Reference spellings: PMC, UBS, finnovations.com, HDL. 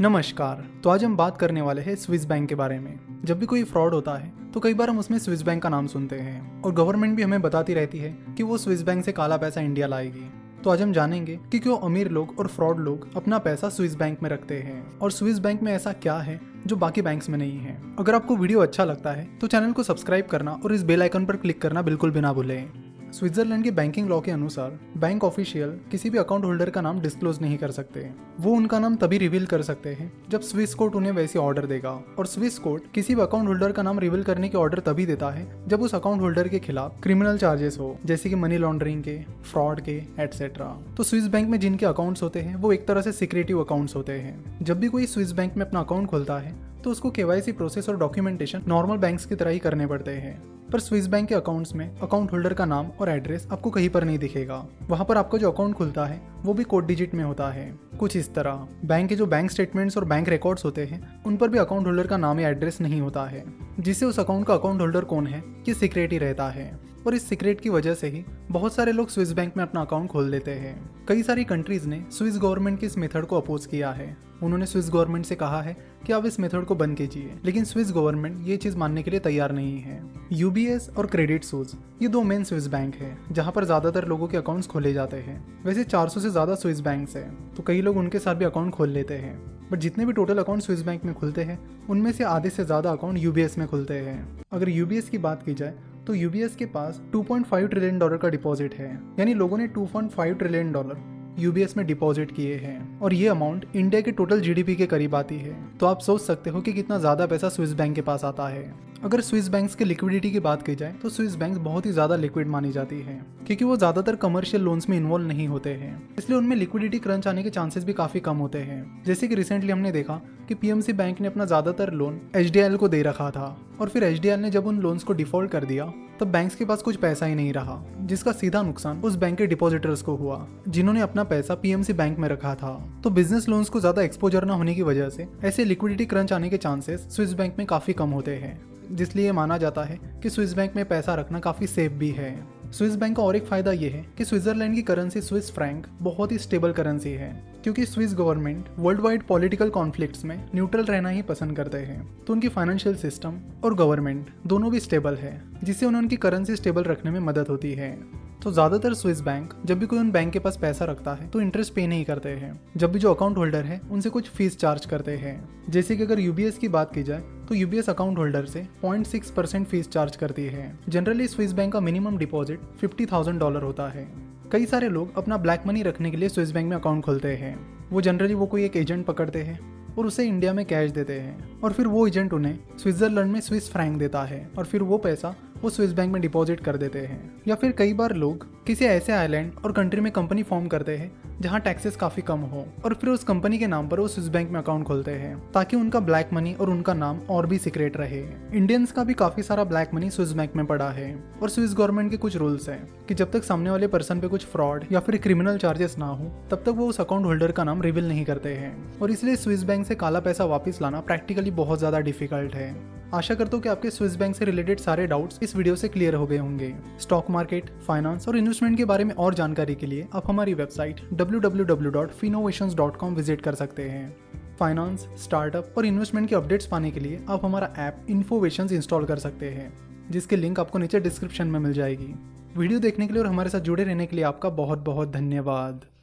नमस्कार। तो आज हम बात करने वाले हैं स्विस बैंक के बारे में। जब भी कोई फ्रॉड होता है तो कई बार हम उसमें स्विस बैंक का नाम सुनते हैं और गवर्नमेंट भी हमें बताती रहती है कि वो स्विस बैंक से काला पैसा इंडिया लाएगी। तो आज हम जानेंगे कि क्यों अमीर लोग और फ्रॉड लोग अपना पैसा स्विस बैंक में रखते हैं और स्विस बैंक में ऐसा क्या है जो बाकी बैंक्स में नहीं है। अगर आपको वीडियो अच्छा लगता है तो चैनल को सब्सक्राइब करना और इस बेल आइकन पर क्लिक करना बिल्कुल भी ना भूलें। स्विट्जरलैंड के बैंकिंग लॉ के अनुसार बैंक ऑफिशियल किसी भी अकाउंट होल्डर का नाम डिस्क्लोज नहीं कर सकते। वो उनका नाम तभी रिवील कर सकते हैं जब स्विस कोर्ट उन्हें वैसे ऑर्डर देगा, और स्विस कोर्ट किसी भी अकाउंट होल्डर का नाम रिवील करने के ऑर्डर तभी देता है जब उस अकाउंट होल्डर के खिलाफ क्रिमिनल चार्जेस हो, जैसे कि मनी लॉन्ड्रिंग के, फ्रॉड के, एटसेट्रा। तो स्विस बैंक में जिनके अकाउंट्स होते हैं वो एक तरह से सिक्रेटिव अकाउंट्स होते हैं। जब भी कोई स्विस बैंक में अपना अकाउंट खोलता है तो उसको केवाईसी प्रोसेस और डॉक्यूमेंटेशन नॉर्मल बैंक्स की तरह ही करने पड़ते हैं, पर स्विस बैंक के अकाउंट्स में अकाउंट होल्डर का नाम और एड्रेस आपको कहीं पर नहीं दिखेगा। वहाँ पर आपका जो अकाउंट खुलता है वो भी कोड डिजिट में होता है, कुछ इस तरह। बैंक के जो बैंक स्टेटमेंट्स और बैंक रिकॉर्ड्स होते हैं उन पर भी अकाउंट होल्डर का नाम या एड्रेस नहीं होता है, जिससे उस अकाउंट का अकाउंट होल्डर कौन है ये सीक्रेट ही रहता है। और इस सीक्रेट की वजह से ही बहुत सारे लोग स्विस बैंक में अपना अकाउंट खोल देते हैं। कई सारी कंट्रीज ने स्विस गवर्नमेंट की इस मेथड को अपोज किया है। उन्होंने स्विस गवर्नमेंट से कहा है कि आप इस मेथड को बंद कीजिए, लेकिन स्विस गवर्नमेंट ये चीज़ मानने के लिए तैयार नहीं है। यूबीएस और क्रेडिट सूज ये दो मेन स्विस बैंक है जहाँ पर ज़्यादातर लोगों के अकाउंट्स खोले जाते हैं। वैसे 400 से ज़्यादा स्विस बैंक्स हैं, तो कई लोग उनके साथ भी अकाउंट खोल लेते हैं, बट जितने भी टोटल अकाउंट स्विस बैंक में खुलते हैं उनमें से आधे से ज़्यादा अकाउंट यूबीएस में खुलते हैं। अगर यूबीएस की बात की जाए तो यूबीएस के पास $2.5 ट्रिलियन का डिपॉजिट है, यानी लोगों ने $2.5 ट्रिलियन यूबीएस में डिपॉजिट किए हैं, और ये अमाउंट इंडिया के टोटल जीडीपी के करीब आती है। तो आप सोच सकते हो कि कितना ज़्यादा पैसा स्विस बैंक के पास आता है। अगर स्विस बैंक्स के लिक्विडिटी की बात की जाए तो स्विस बैंक बहुत ही ज़्यादा लिक्विड मानी जाती है, क्योंकि वो ज़्यादातर कमर्शियल लोन्स में इन्वॉल्व नहीं होते हैं, इसलिए उनमें लिक्विडिटी क्रंच आने के चांसेस भी काफ़ी कम होते हैं। जैसे कि रिसेंटली हमने देखा कि पीएमसी बैंक ने अपना ज़्यादातर लोन एचडीएल को दे रखा था, और फिर एचडीएल ने जब उन लोन्स को डिफॉल्ट कर दिया तब बैंक्स के पास कुछ पैसा ही नहीं रहा, जिसका सीधा नुकसान उस बैंक के डिपॉजिटर्स को हुआ जिन्होंने अपना पैसा पीएमसी बैंक में रखा था। तो बिजनेस लोन्स को ज़्यादा एक्सपोजर न होने की वजह से ऐसे लिक्विडिटी क्रंच आने के चांसेस स्विस बैंक में काफ़ी कम होते हैं, जिसलिए माना जाता है कि स्विस बैंक में पैसा रखना काफ़ी सेफ भी है। स्विस बैंक का और एक फ़ायदा ये है कि स्विट्जरलैंड की करेंसी स्विस फ्रैंक बहुत ही स्टेबल करेंसी है, क्योंकि Swiss government world wide political conflicts में न्यूट्रल रहना ही पसंद करते हैं। तो उनकी फाइनेंशियल सिस्टम और गवर्नमेंट दोनों भी स्टेबल है, जिससे उन्हें उनकी करेंसी स्टेबल रखने में मदद होती है। तो ज़्यादातर स्विस बैंक जब भी कोई उन बैंक के पास पैसा रखता है तो इंटरेस्ट पे नहीं करते हैं, जब भी जो अकाउंट होल्डर है उनसे कुछ फीस चार्ज करते हैं। जैसे कि अगर यूबीएस की बात की जाए तो यूबीएस अकाउंट होल्डर से 0.6% फीस चार्ज करती है। जनरली स्विस बैंक का मिनिमम डिपॉजिट $50,000 होता है। कई सारे लोग अपना ब्लैक मनी रखने के लिए स्विस बैंक में अकाउंट खोलते हैं। वो जनरली कोई एक एजेंट पकड़ते हैं और उसे इंडिया में कैश देते हैं, और फिर वो एजेंट उन्हें स्विट्जरलैंड में स्विस फ्रैंक देता है, और फिर वो पैसा वो स्विस बैंक में डिपॉजिट कर देते हैं। या फिर कई बार लोग किसी ऐसे आइलैंड और कंट्री में कंपनी फॉर्म करते हैं जहाँ टैक्सेस काफ़ी कम हो, और फिर उस कंपनी के नाम पर वो स्विस बैंक में अकाउंट खोलते हैं ताकि उनका ब्लैक मनी और उनका नाम और भी सीक्रेट रहे। इंडियंस का भी काफ़ी सारा ब्लैक मनी स्विस बैंक में पड़ा है, और स्विस गवर्नमेंट के कुछ रूल्स हैं कि जब तक सामने वाले पर्सन पे कुछ फ्रॉड या फिर क्रिमिनल चार्जेस ना हो तब तक वो उस अकाउंट होल्डर का नाम रिवील नहीं करते हैं, और इसलिए स्विस बैंक से काला पैसा वापस लाना प्रैक्टिकली बहुत ज़्यादा डिफिकल्ट है। आशा करता हूँ कि आपके स्विस बैंक से रिलेटेड सारे डाउट्स इस वीडियो से क्लियर हो गए होंगे। स्टॉक मार्केट, फाइनेंस और इन्वेस्टमेंट के बारे में और जानकारी के लिए आप हमारी वेबसाइट www.finnovations.com विजिट कर सकते हैं। फाइनेंस, स्टार्टअप और इन्वेस्टमेंट के अपडेट्स पाने के लिए आप हमारा ऐप इन्फोवेशंस इंस्टॉल कर सकते हैं, जिसकी लिंक आपको नीचे डिस्क्रिप्शन में मिल जाएगी। वीडियो देखने के लिए और हमारे साथ जुड़े रहने के लिए आपका बहुत बहुत धन्यवाद।